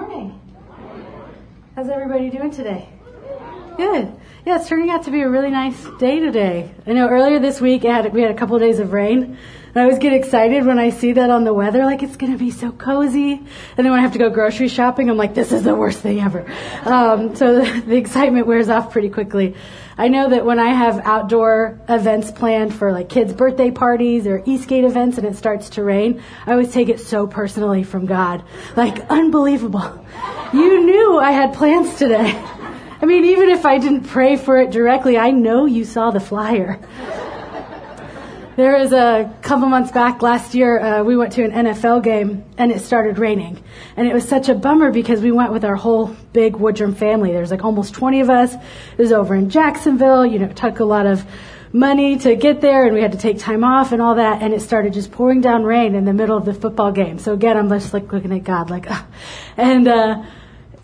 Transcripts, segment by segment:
morning. How's everybody doing today? Good. Yeah, it's turning out to be a really nice day today. I know earlier this week we had a couple of days of rain, and I always get excited when I see that on the weather, like it's going to be so cozy. And then when I have to go grocery shopping, I'm like, this is the worst thing ever. So the excitement wears off pretty quickly. I know that when I have outdoor events planned for like kids' birthday parties or Eastgate events and it starts to rain, I always take it so personally from God. Like, unbelievable. You knew I had plans today. I mean, even if I didn't pray for it directly, I know you saw the flyer. There was a couple months back last year, we went to an NFL game, and it started raining. And it was such a bummer because we went with our whole big Woodrum family. There's like almost 20 of us. It was over in Jacksonville. You know, it took a lot of money to get there, and we had to take time off and all that, and it started just pouring down rain in the middle of the football game. So again, I'm just like looking at God like, ugh.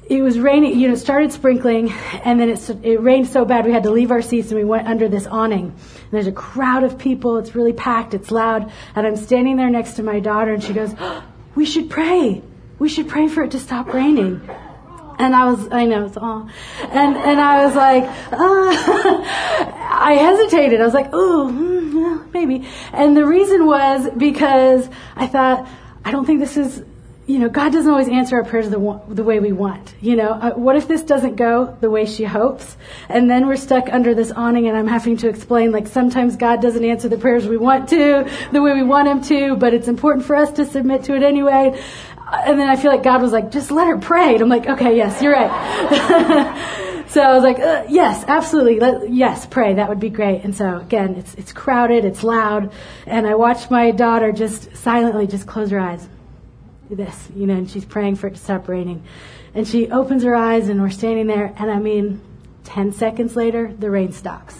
It was raining, you know, it started sprinkling, and then it rained so bad we had to leave our seats and we went under this awning. And there's a crowd of people, it's really packed, it's loud, and I'm standing there next to my daughter and she goes, oh, we should pray. We should pray for it to stop raining. And I was like, I hesitated. I was like, maybe. And the reason was because I thought, I don't think this is, you know, God doesn't always answer our prayers the way we want. You know, what if this doesn't go the way she hopes? And then we're stuck under this awning and I'm having to explain, like, sometimes God doesn't answer the prayers we want to, the way we want him to, but it's important for us to submit to it anyway. And then I feel like God was like, just let her pray. And I'm like, okay, yes, you're right. So I was like, yes, absolutely. Yes, pray. That would be great. And so again, it's crowded, it's loud. And I watched my daughter just silently just close her eyes. This, you know, and she's praying for it to stop raining. And she opens her eyes and we're standing there, and I mean 10 seconds later the rain stops.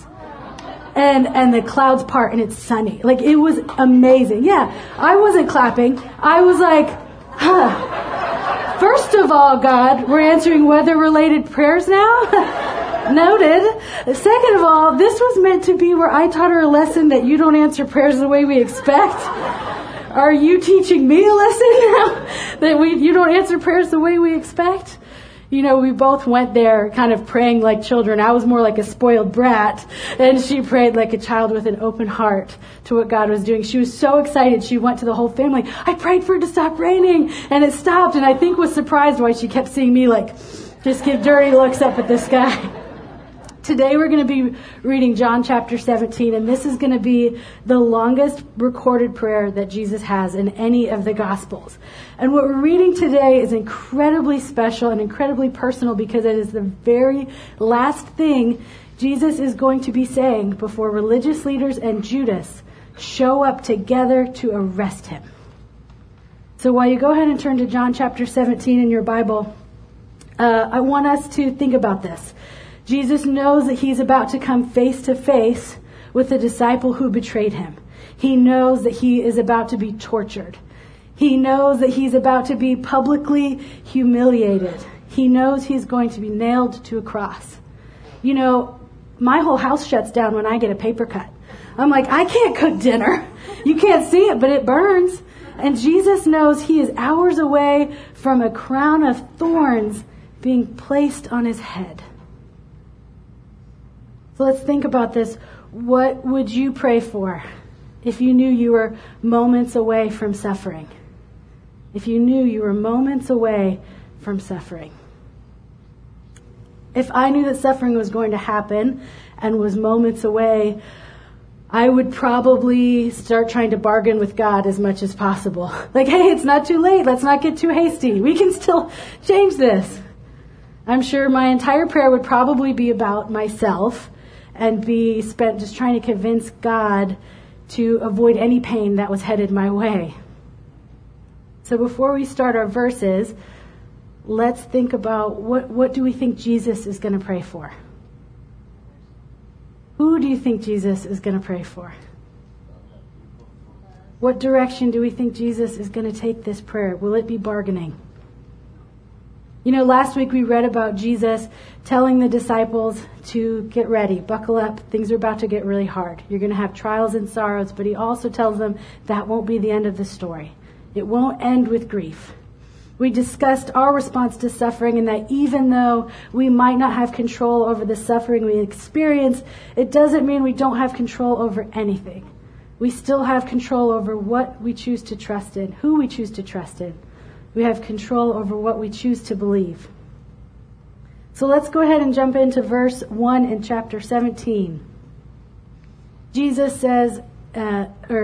And the clouds part and it's sunny. Like, it was amazing. Yeah, I wasn't clapping. I was like, huh. First of all, God, we're answering weather-related prayers now? Noted. Second of all, this was meant to be where I taught her a lesson that you don't answer prayers the way we expect. Are you teaching me a lesson now that you don't answer prayers the way we expect? You know, we both went there kind of praying like children. I was more like a spoiled brat, and she prayed like a child with an open heart to what God was doing. She was so excited. She went to the whole family. I prayed for it to stop raining, and it stopped, and I think was surprised why she kept seeing me like just give dirty looks up at the sky. Today we're going to be reading John chapter 17, and this is going to be the longest recorded prayer that Jesus has in any of the Gospels. And what we're reading today is incredibly special and incredibly personal because it is the very last thing Jesus is going to be saying before religious leaders and Judas show up together to arrest him. So while you go ahead and turn to John chapter 17 in your Bible, I want us to think about this. Jesus knows that he's about to come face to face with the disciple who betrayed him. He knows that he is about to be tortured. He knows that he's about to be publicly humiliated. He knows he's going to be nailed to a cross. You know, my whole house shuts down when I get a paper cut. I'm like, I can't cook dinner. You can't see it, but it burns. And Jesus knows he is hours away from a crown of thorns being placed on his head. So let's think about this. What would you pray for if you knew you were moments away from suffering? If you knew you were moments away from suffering. If I knew that suffering was going to happen and was moments away, I would probably start trying to bargain with God as much as possible. Like, hey, it's not too late. Let's not get too hasty. We can still change this. I'm sure my entire prayer would probably be about myself and be spent just trying to convince God to avoid any pain that was headed my way. So before we start our verses, let's think about what do we think Jesus is going to pray for? Who do you think Jesus is going to pray for? What direction do we think Jesus is going to take this prayer? Will it be bargaining? You know, last week we read about Jesus telling the disciples to get ready, buckle up, things are about to get really hard. You're going to have trials and sorrows, but he also tells them that won't be the end of the story. It won't end with grief. We discussed our response to suffering and that even though we might not have control over the suffering we experience, it doesn't mean we don't have control over anything. We still have control over what we choose to trust in, who we choose to trust in. We have control over what we choose to believe. So let's go ahead and jump into verse 1 in chapter 17. Jesus says,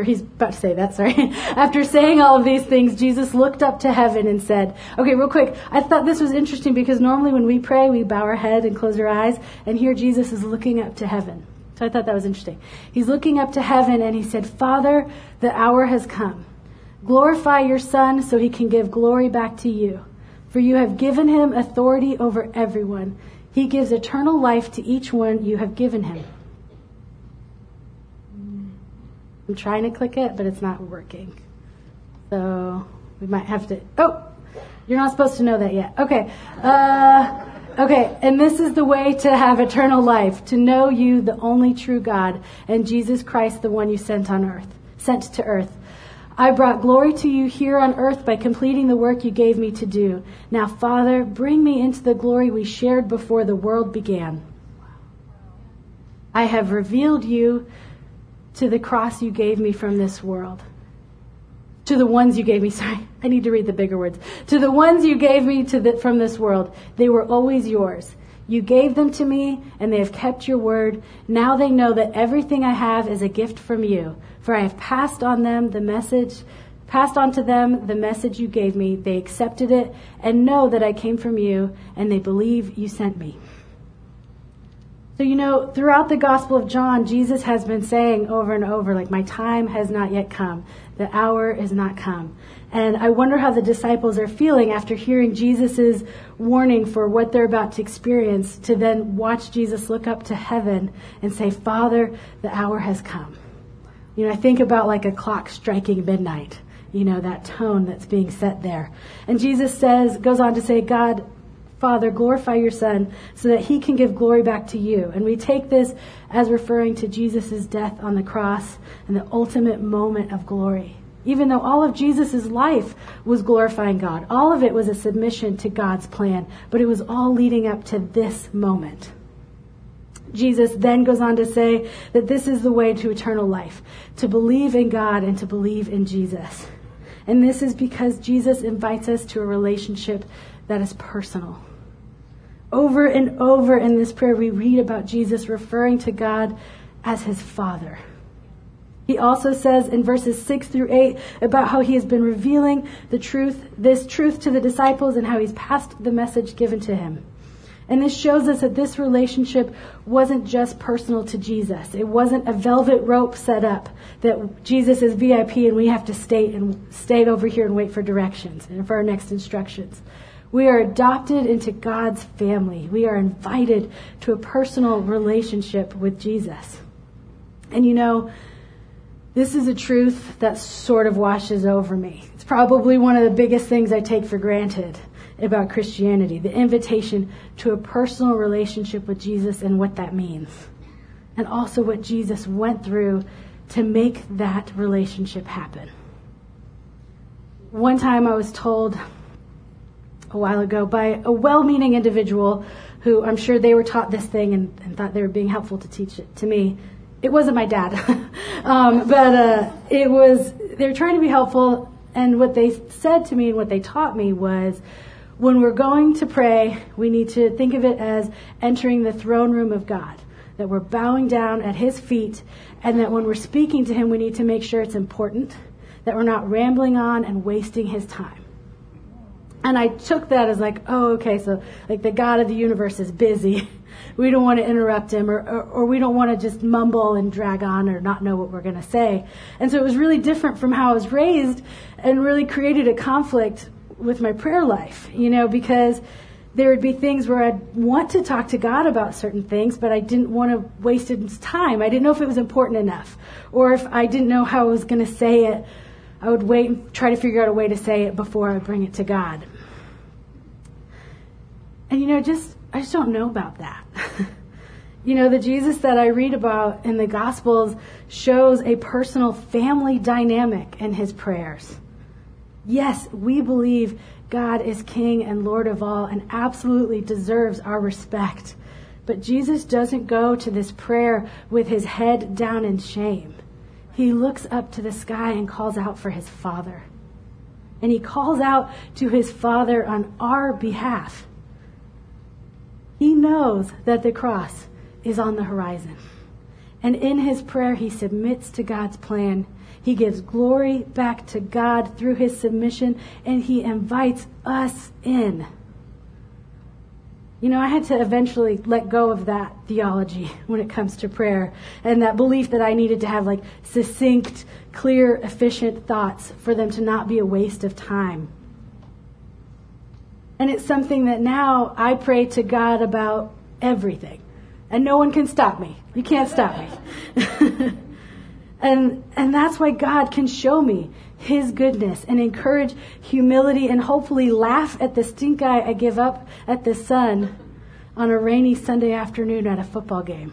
he's about to say that, sorry. After saying all of these things, Jesus looked up to heaven and said, okay, real quick, I thought this was interesting because normally when we pray, we bow our head and close our eyes, and here Jesus is looking up to heaven. So I thought that was interesting. He's looking up to heaven and he said, Father, the hour has come. Glorify your Son so he can give glory back to you. For you have given him authority over everyone. He gives eternal life to each one you have given him. I'm trying to click it, but it's not working. So we might have to... Oh, you're not supposed to know that yet. Okay. Okay, and this is the way to have eternal life, to know you, the only true God, and Jesus Christ, the one you sent to earth. I brought glory to you here on earth by completing the work you gave me to do. Now, Father, bring me into the glory we shared before the world began. I have revealed you to the cross you gave me from this world. To the ones you gave me, sorry, I need to read the bigger words. To the ones you gave me from this world, they were always yours. You gave them to me, and they have kept your word. Now they know that everything I have is a gift from you. For I have passed on to them the message you gave me. They accepted it and know that I came from you, and they believe you sent me. So, throughout the Gospel of John, Jesus has been saying over and over, like, my time has not yet come. The hour is not come. And I wonder how the disciples are feeling after hearing Jesus' warning for what they're about to experience, to then watch Jesus look up to heaven and say, Father, the hour has come. I think about like a clock striking midnight, that tone that's being set there. And Jesus goes on to say, God, Father, glorify your Son so that he can give glory back to you. And we take this as referring to Jesus' death on the cross and the ultimate moment of glory. Even though all of Jesus' life was glorifying God, all of it was a submission to God's plan, but it was all leading up to this moment. Jesus then goes on to say that this is the way to eternal life, to believe in God and to believe in Jesus. And this is because Jesus invites us to a relationship that is personal. Over and over in this prayer, we read about Jesus referring to God as his Father. He also says in verses 6-8 about how he has been revealing this truth to the disciples and how he's passed the message given to him. And this shows us that this relationship wasn't just personal to Jesus. It wasn't a velvet rope set up that Jesus is VIP and we have to stay over here and wait for directions and for our next instructions. We are adopted into God's family. We are invited to a personal relationship with Jesus. And this is a truth that sort of washes over me. It's probably one of the biggest things I take for granted about Christianity, the invitation to a personal relationship with Jesus and what that means. And also what Jesus went through to make that relationship happen. One time I was told a while ago by a well-meaning individual who I'm sure they were taught this thing and thought they were being helpful to teach it to me. It wasn't my dad. but they were trying to be helpful, and what they said to me and what they taught me was, when we're going to pray, we need to think of it as entering the throne room of God, that we're bowing down at his feet, and that when we're speaking to him, we need to make sure it's important, that we're not rambling on and wasting his time. And I took that as like, oh, okay, so like the God of the universe is busy. We don't want to interrupt him or we don't want to just mumble and drag on or not know what we're going to say. And so it was really different from how I was raised and really created a conflict with my prayer life, because there would be things where I'd want to talk to God about certain things, but I didn't want to waste his time. I didn't know if it was important enough or if I didn't know how I was going to say it. I would wait and try to figure out a way to say it before I bring it to God. And I just don't know about that. The Jesus that I read about in the Gospels shows a personal family dynamic in his prayers. Yes, we believe God is King and Lord of all and absolutely deserves our respect. But Jesus doesn't go to this prayer with his head down in shame. He looks up to the sky and calls out for his Father. And he calls out to his Father on our behalf. He knows that the cross is on the horizon. And in his prayer, he submits to God's plan. He gives glory back to God through his submission, and he invites us in. You know, I had to eventually let go of that theology when it comes to prayer and that belief that I needed to have like succinct, clear, efficient thoughts for them to not be a waste of time. And it's something that now I pray to God about everything. And no one can stop me. You can't stop me. And that's why God can show me his goodness and encourage humility and hopefully laugh at the stink eye I give up at the sun on a rainy Sunday afternoon at a football game.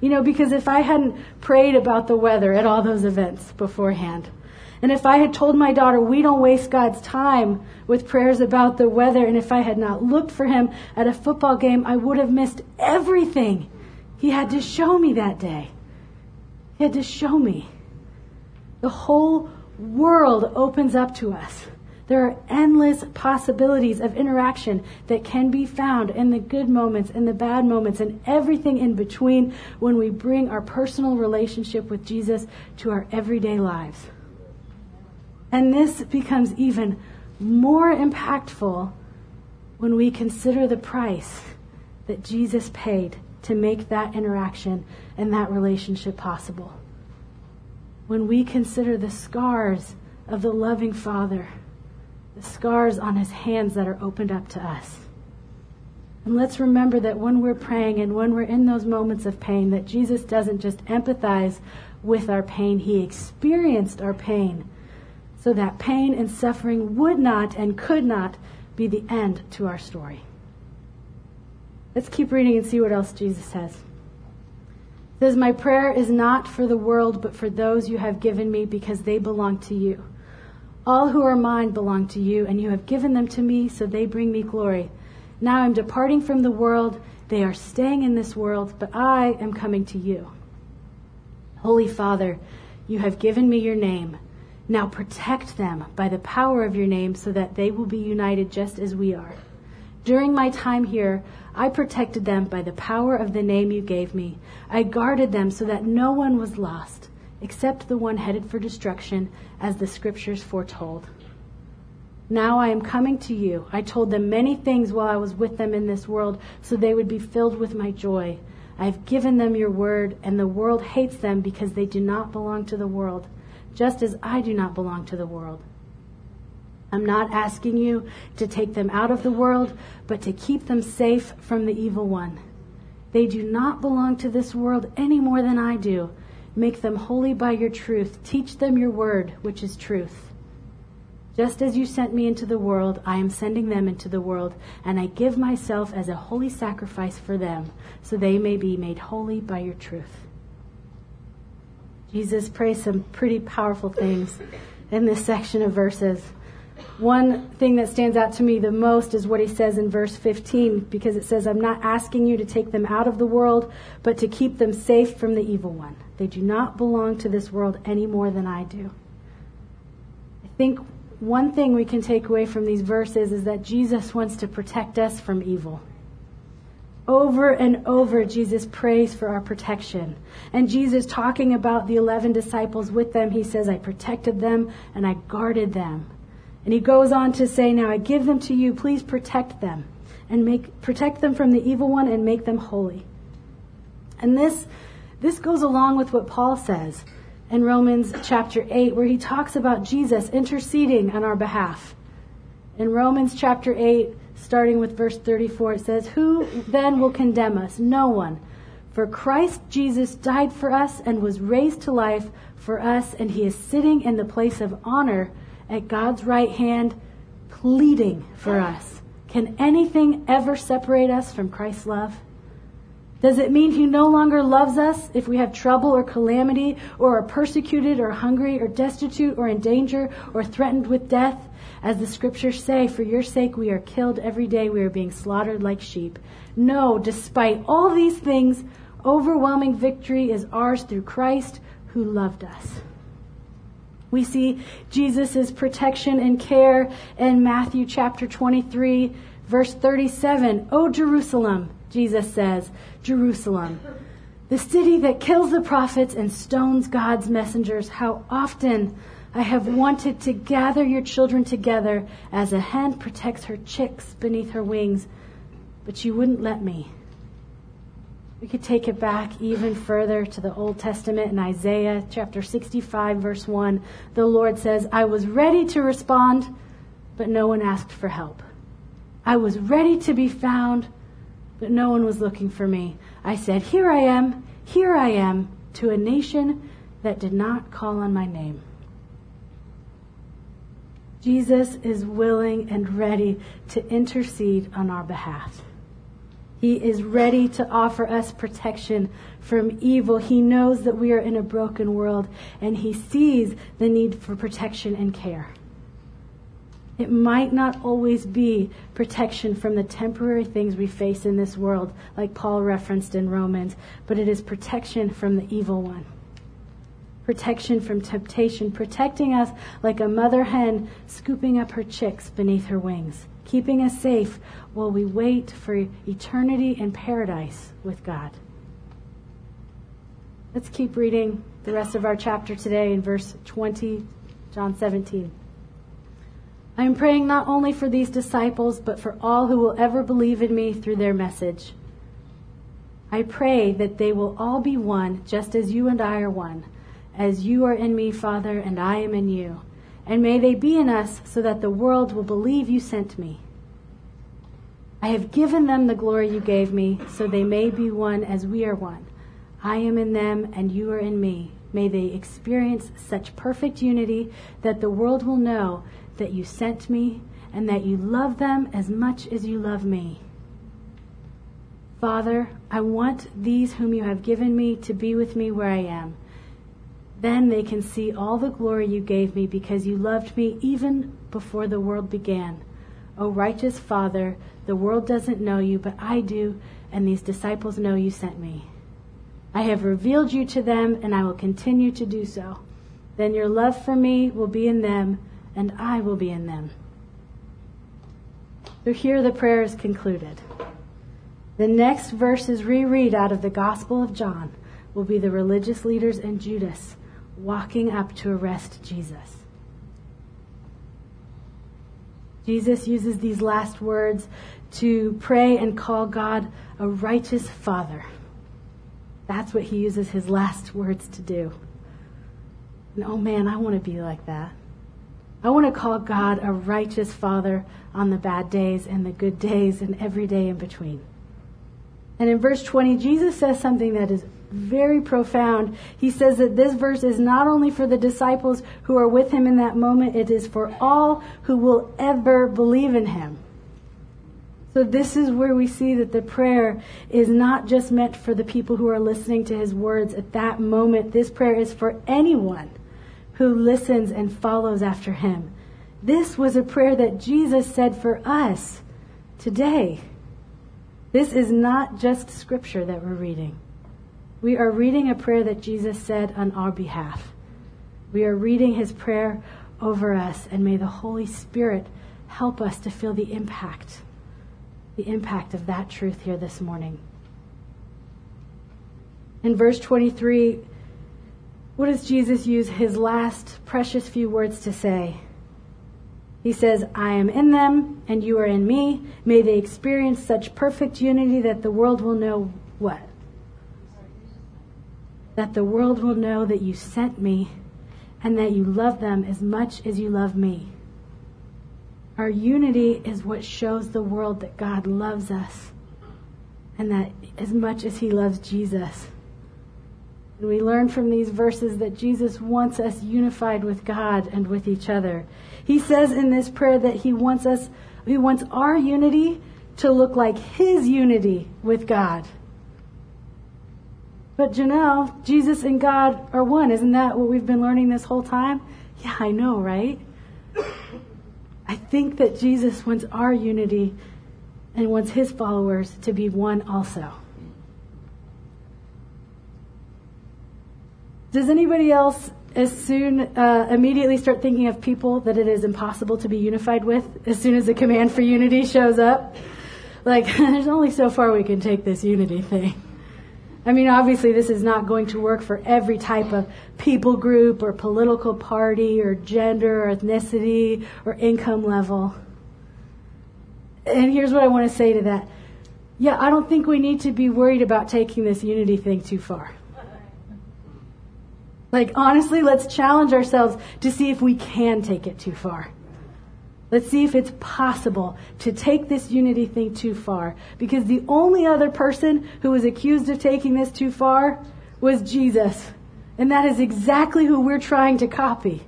You know, because if I hadn't prayed about the weather at all those events beforehand, and if I had told my daughter, we don't waste God's time with prayers about the weather, and if I had not looked for him at a football game, I would have missed everything he had to show me that day. He had to show me. The whole world opens up to us. There are endless possibilities of interaction that can be found in the good moments, in the bad moments, and everything in between when we bring our personal relationship with Jesus to our everyday lives. And this becomes even more impactful when we consider the price that Jesus paid to make that interaction and that relationship possible. When we consider the scars of the loving Father, the scars on his hands that are opened up to us. And let's remember that when we're praying and when we're in those moments of pain, that Jesus doesn't just empathize with our pain. He experienced our pain so that pain and suffering would not and could not be the end to our story. Let's keep reading and see what else Jesus says. It says, my prayer is not for the world, but for those you have given me, because they belong to you. All who are mine belong to you, and you have given them to me, so they bring me glory. Now I'm departing from the world. They are staying in this world, but I am coming to you. Holy Father, you have given me your name. Now protect them by the power of your name, so that they will be united just as we are. During my time here, I protected them by the power of the name you gave me. I guarded them so that no one was lost, except the one headed for destruction, as the scriptures foretold. Now I am coming to you. I told them many things while I was with them in this world, so they would be filled with my joy. I have given them your word, and the world hates them because they do not belong to the world, just as I do not belong to the world. I'm not asking you to take them out of the world, but to keep them safe from the evil one. They do not belong to this world any more than I do. Make them holy by your truth. Teach them your word, which is truth. Just as you sent me into the world, I am sending them into the world, and I give myself as a holy sacrifice for them, so they may be made holy by your truth. Jesus prays some pretty powerful things in this section of verses. One thing that stands out to me the most is what he says in verse 15, because it says, I'm not asking you to take them out of the world, but to keep them safe from the evil one. They do not belong to this world any more than I do. I think one thing we can take away from these verses is that Jesus wants to protect us from evil. Over and over, Jesus prays for our protection. And Jesus, talking about the 11 disciples with them, he says, I protected them and I guarded them. And he goes on to say, now I give them to you, please protect them and protect them from the evil one and make them holy. And this goes along with what Paul says in Romans chapter 8, where he talks about Jesus interceding on our behalf. In Romans chapter 8, starting with verse 34, it says, who then will condemn us? No one. For Christ Jesus died for us and was raised to life for us, and he is sitting in the place of honor at God's right hand, pleading for us. Can anything ever separate us from Christ's love? Does it mean he no longer loves us if we have trouble or calamity or are persecuted or hungry or destitute or in danger or threatened with death? As the scriptures say, for your sake we are killed every day. We are being slaughtered like sheep. No, despite all these things, overwhelming victory is ours through Christ who loved us. We see Jesus' protection and care in Matthew chapter 23, verse 37. O Jerusalem, Jesus says, Jerusalem, the city that kills the prophets and stones God's messengers, how often I have wanted to gather your children together as a hen protects her chicks beneath her wings, but you wouldn't let me. We could take it back even further to the Old Testament in Isaiah chapter 65, verse 1. The Lord says, I was ready to respond, but no one asked for help. I was ready to be found, but no one was looking for me. I said, here I am, to a nation that did not call on my name. Jesus is willing and ready to intercede on our behalf. He is ready to offer us protection from evil. He knows that we are in a broken world, and he sees the need for protection and care. It might not always be protection from the temporary things we face in this world, like Paul referenced in Romans, but it is protection from the evil one. Protection from temptation, protecting us like a mother hen scooping up her chicks beneath her wings, keeping us safe while we wait for eternity in paradise with God. Let's keep reading the rest of our chapter today in verse 20, John 17. I am praying not only for these disciples, but for all who will ever believe in me through their message. I pray that they will all be one, just as you and I are one, as you are in me, Father, and I am in you. And may they be in us so that the world will believe you sent me. I have given them the glory you gave me, so they may be one as we are one. I am in them and you are in me. May they experience such perfect unity that the world will know that you sent me and that you love them as much as you love me. Father, I want these whom you have given me to be with me where I am. Then they can see all the glory you gave me because you loved me even before the world began. O righteous Father, the world doesn't know you, but I do, and these disciples know you sent me. I have revealed you to them, and I will continue to do so. Then your love for me will be in them, and I will be in them. So here the prayer is concluded. The next verses reread out of the Gospel of John will be the religious leaders and Judas walking up to arrest Jesus. Jesus uses these last words to pray and call God a righteous Father. That's what he uses his last words to do. And oh man, I want to be like that. I want to call God a righteous Father on the bad days and the good days and every day in between. And in verse 20, Jesus says something that is very profound. He says that this verse is not only for the disciples who are with him in that moment, it is for all who will ever believe in him. So this is where we see that the prayer is not just meant for the people who are listening to his words at that moment. This prayer is for anyone who listens and follows after him. This was a prayer that Jesus said for us today. This is not just scripture that we're reading. We are reading a prayer that Jesus said on our behalf. We are reading his prayer over us, and may the Holy Spirit help us to feel the impact of that truth here this morning. In verse 23, what does Jesus use his last precious few words to say? He says, I am in them, and you are in me. May they experience such perfect unity that the world will know what? That the world will know that you sent me and that you love them as much as you love me. Our unity is what shows the world that God loves us and that as much as he loves Jesus. And we learn from these verses that Jesus wants us unified with God and with each other. He says in this prayer that he wants our unity to look like his unity with God. But Janelle, Jesus and God are one. Isn't that what we've been learning this whole time? Yeah, I know, right? I think that Jesus wants our unity and wants his followers to be one also. Does anybody else immediately start thinking of people that it is impossible to be unified with as soon as the command for unity shows up? Like, there's only so far we can take this unity thing. I mean, obviously this is not going to work for every type of people group or political party or gender or ethnicity or income level. And here's what I want to say to that. Yeah, I don't think we need to be worried about taking this unity thing too far. Like, honestly, let's challenge ourselves to see if we can take it too far. Let's see if it's possible to take this unity thing too far. Because the only other person who was accused of taking this too far was Jesus. And that is exactly who we're trying to copy.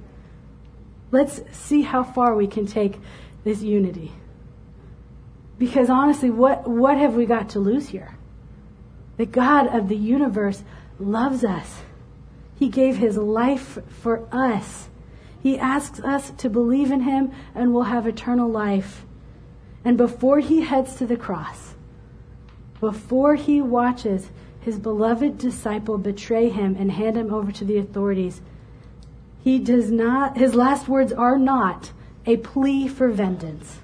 Let's see how far we can take this unity. Because honestly, what have we got to lose here? The God of the universe loves us. He gave his life for us. He asks us to believe in him and we'll have eternal life. And before he heads to the cross, before he watches his beloved disciple betray him and hand him over to the authorities, his last words are not a plea for vengeance.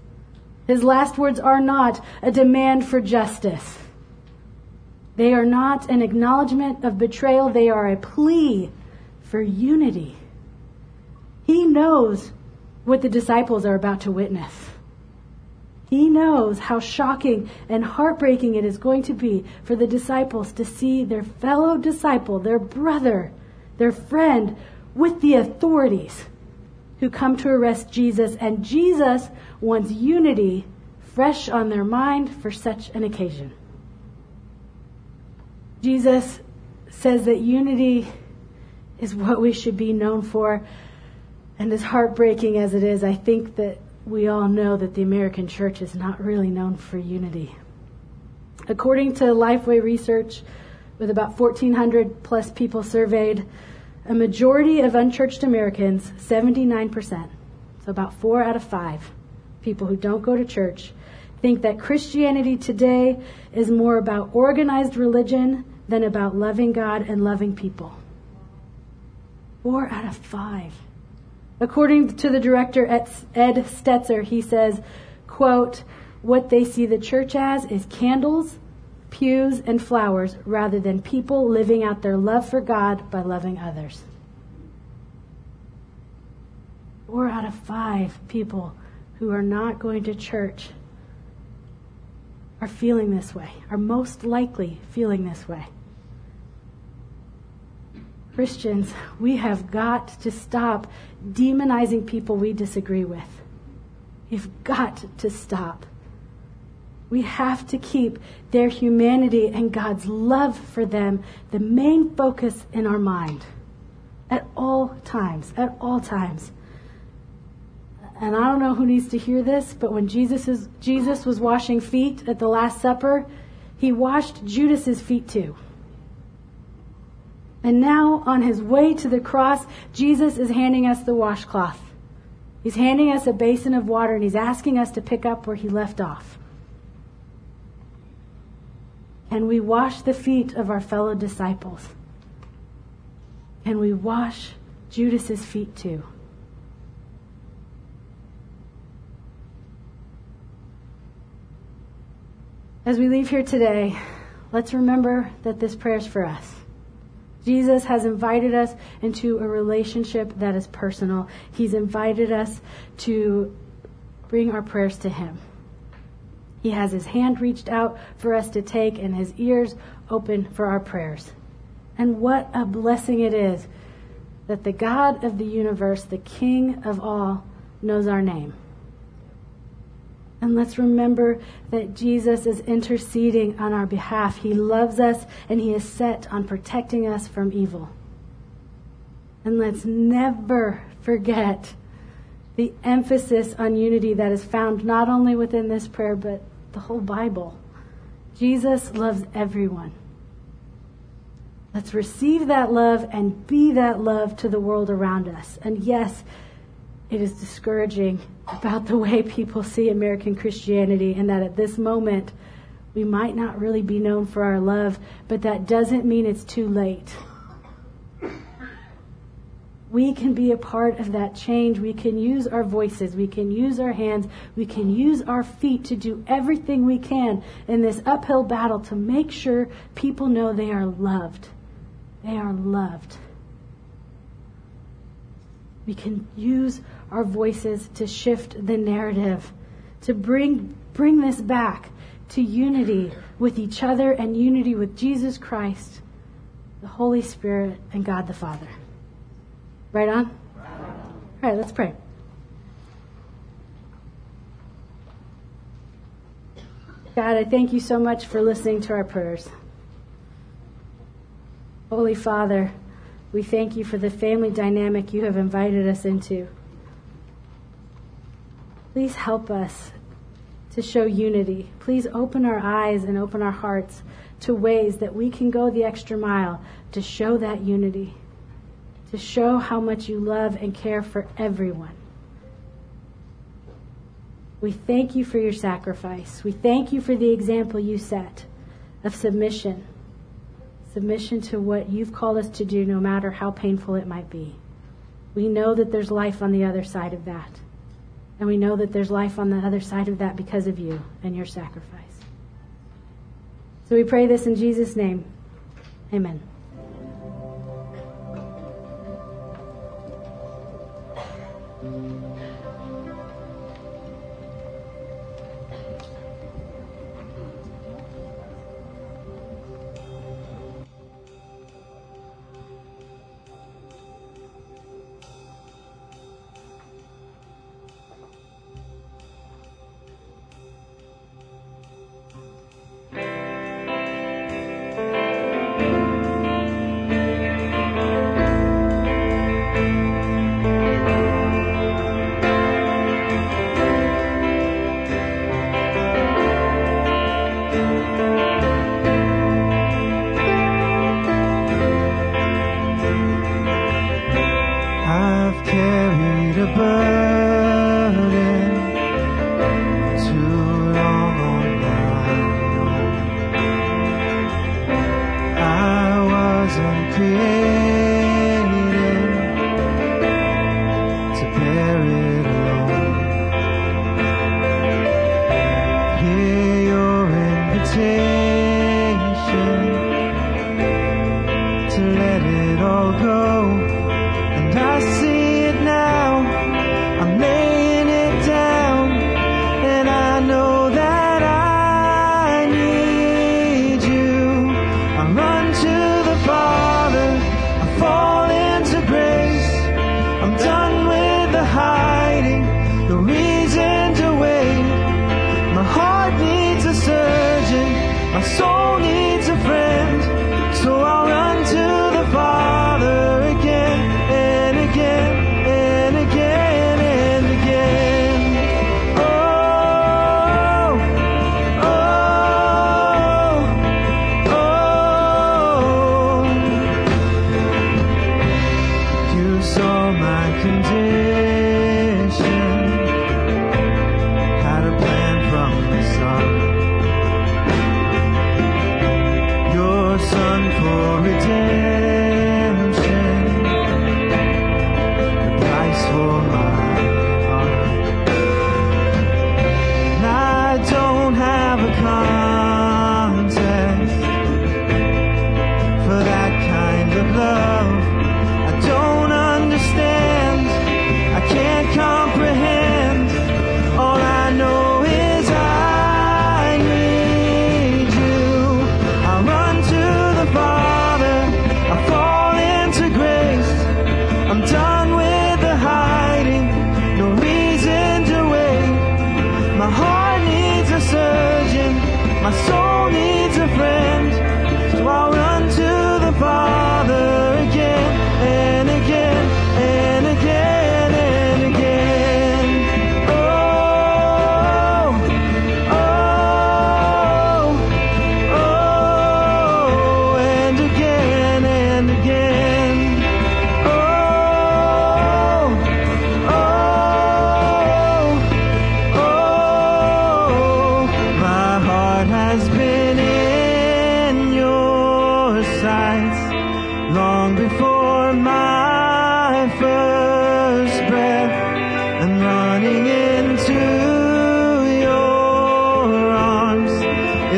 His last words are not a demand for justice. They are not an acknowledgement of betrayal. They are a plea for unity. He knows what the disciples are about to witness. He knows how shocking and heartbreaking it is going to be for the disciples to see their fellow disciple, their brother, their friend, with the authorities who come to arrest Jesus. And Jesus wants unity fresh on their mind for such an occasion. Jesus says that unity is what we should be known for. And as heartbreaking as it is, I think that we all know that the American church is not really known for unity. According to Lifeway Research, with about 1,400 plus people surveyed, a majority of unchurched Americans, 79%, so about 4 out of 5 people who don't go to church, think that Christianity today is more about organized religion than about loving God and loving people. 4 out of 5. According to the director, Ed Stetzer, he says, quote, "What they see the church as is candles, pews, and flowers rather than people living out their love for God by loving others." 4 out of 5 people who are not going to church are feeling this way, are most likely feeling this way. Christians, we have got to stop demonizing people we disagree with. We've got to stop. We have to keep their humanity and God's love for them the main focus in our mind at all times. And I don't know who needs to hear this, but when Jesus was washing feet at the Last Supper, he washed Judas's feet too. And now, on his way to the cross, Jesus is handing us the washcloth. He's handing us a basin of water, and he's asking us to pick up where he left off. Can we wash the feet of our fellow disciples? Can we wash Judas's feet too? As we leave here today, let's remember that this prayer is for us. Jesus has invited us into a relationship that is personal. He's invited us to bring our prayers to him. He has his hand reached out for us to take and his ears open for our prayers. And what a blessing it is that the God of the universe, the King of all, knows our name. And let's remember that Jesus is interceding on our behalf. He loves us and he is set on protecting us from evil. And let's never forget the emphasis on unity that is found not only within this prayer, but the whole Bible. Jesus loves everyone. Let's receive that love and be that love to the world around us. And yes, it is discouraging about the way people see American Christianity, and that at this moment, we might not really be known for our love, but that doesn't mean it's too late. We can be a part of that change. We can use our voices. We can use our hands. We can use our feet to do everything we can in this uphill battle to make sure people know they are loved. They are loved. We can use our voices to shift the narrative, to bring this back to unity with each other and unity with Jesus Christ, the Holy Spirit, and God the Father. Right on? Right on. All right, let's pray. God, I thank you so much for listening to our prayers. Holy Father, we thank you for the family dynamic you have invited us into. Please help us to show unity. Please open our eyes and open our hearts to ways that we can go the extra mile to show that unity, to show how much you love and care for everyone. We thank you for your sacrifice. We thank you for the example you set of submission. Submission to what you've called us to do, no matter how painful it might be. We know that there's life on the other side of that. And we know that there's life on the other side of that because of you and your sacrifice. So we pray this in Jesus' name. Amen.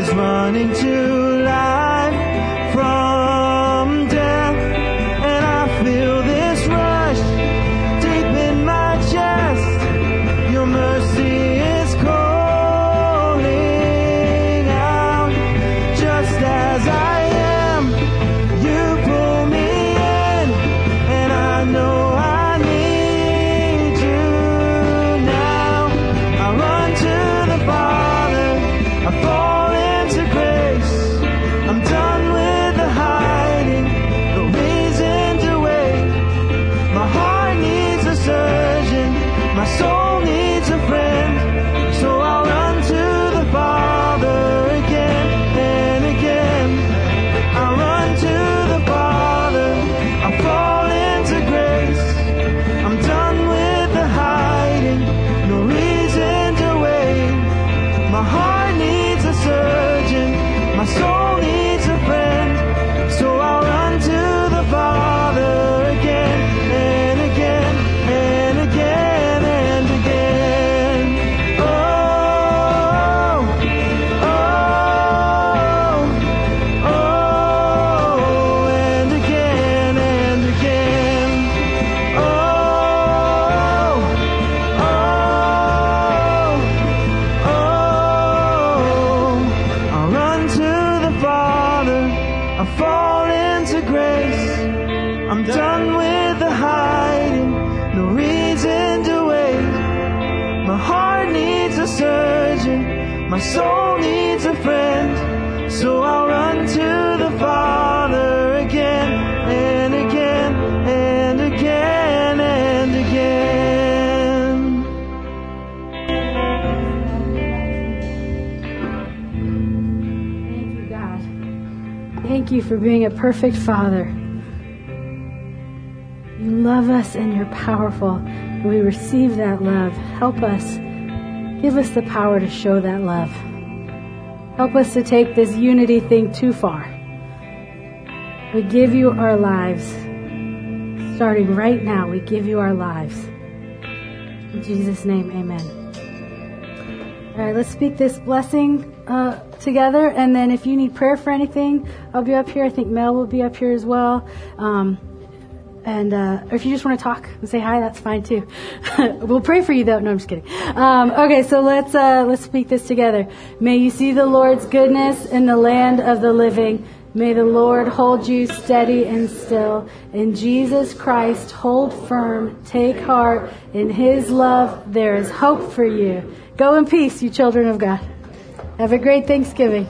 is running to life from death, and I feel this rush deep in my chest. Your mercy is calling out, just as I am. You pull me in, and I know. My soul needs a friend, so I'll run to the Father again and again and again and again. Thank you, God. Thank you for being a perfect Father. You love us and you're powerful, and we receive that love. Help us. Give us the power to show that love. Help us to take this unity thing too far. We give you our lives. Starting right now, we give you our lives. In Jesus' name, amen. All right, let's speak this blessing together. And then if you need prayer for anything, I'll be up here. I think Mel will be up here as well. Or if you just want to talk and say hi, that's fine too. We'll pray for you though. No, I'm just kidding. Okay, so let's speak this together. May you see the Lord's goodness in the land of the living. May the Lord hold you steady and still. In Jesus Christ, hold firm, take heart. In His love, there is hope for you. Go in peace, you children of God. Have a great Thanksgiving.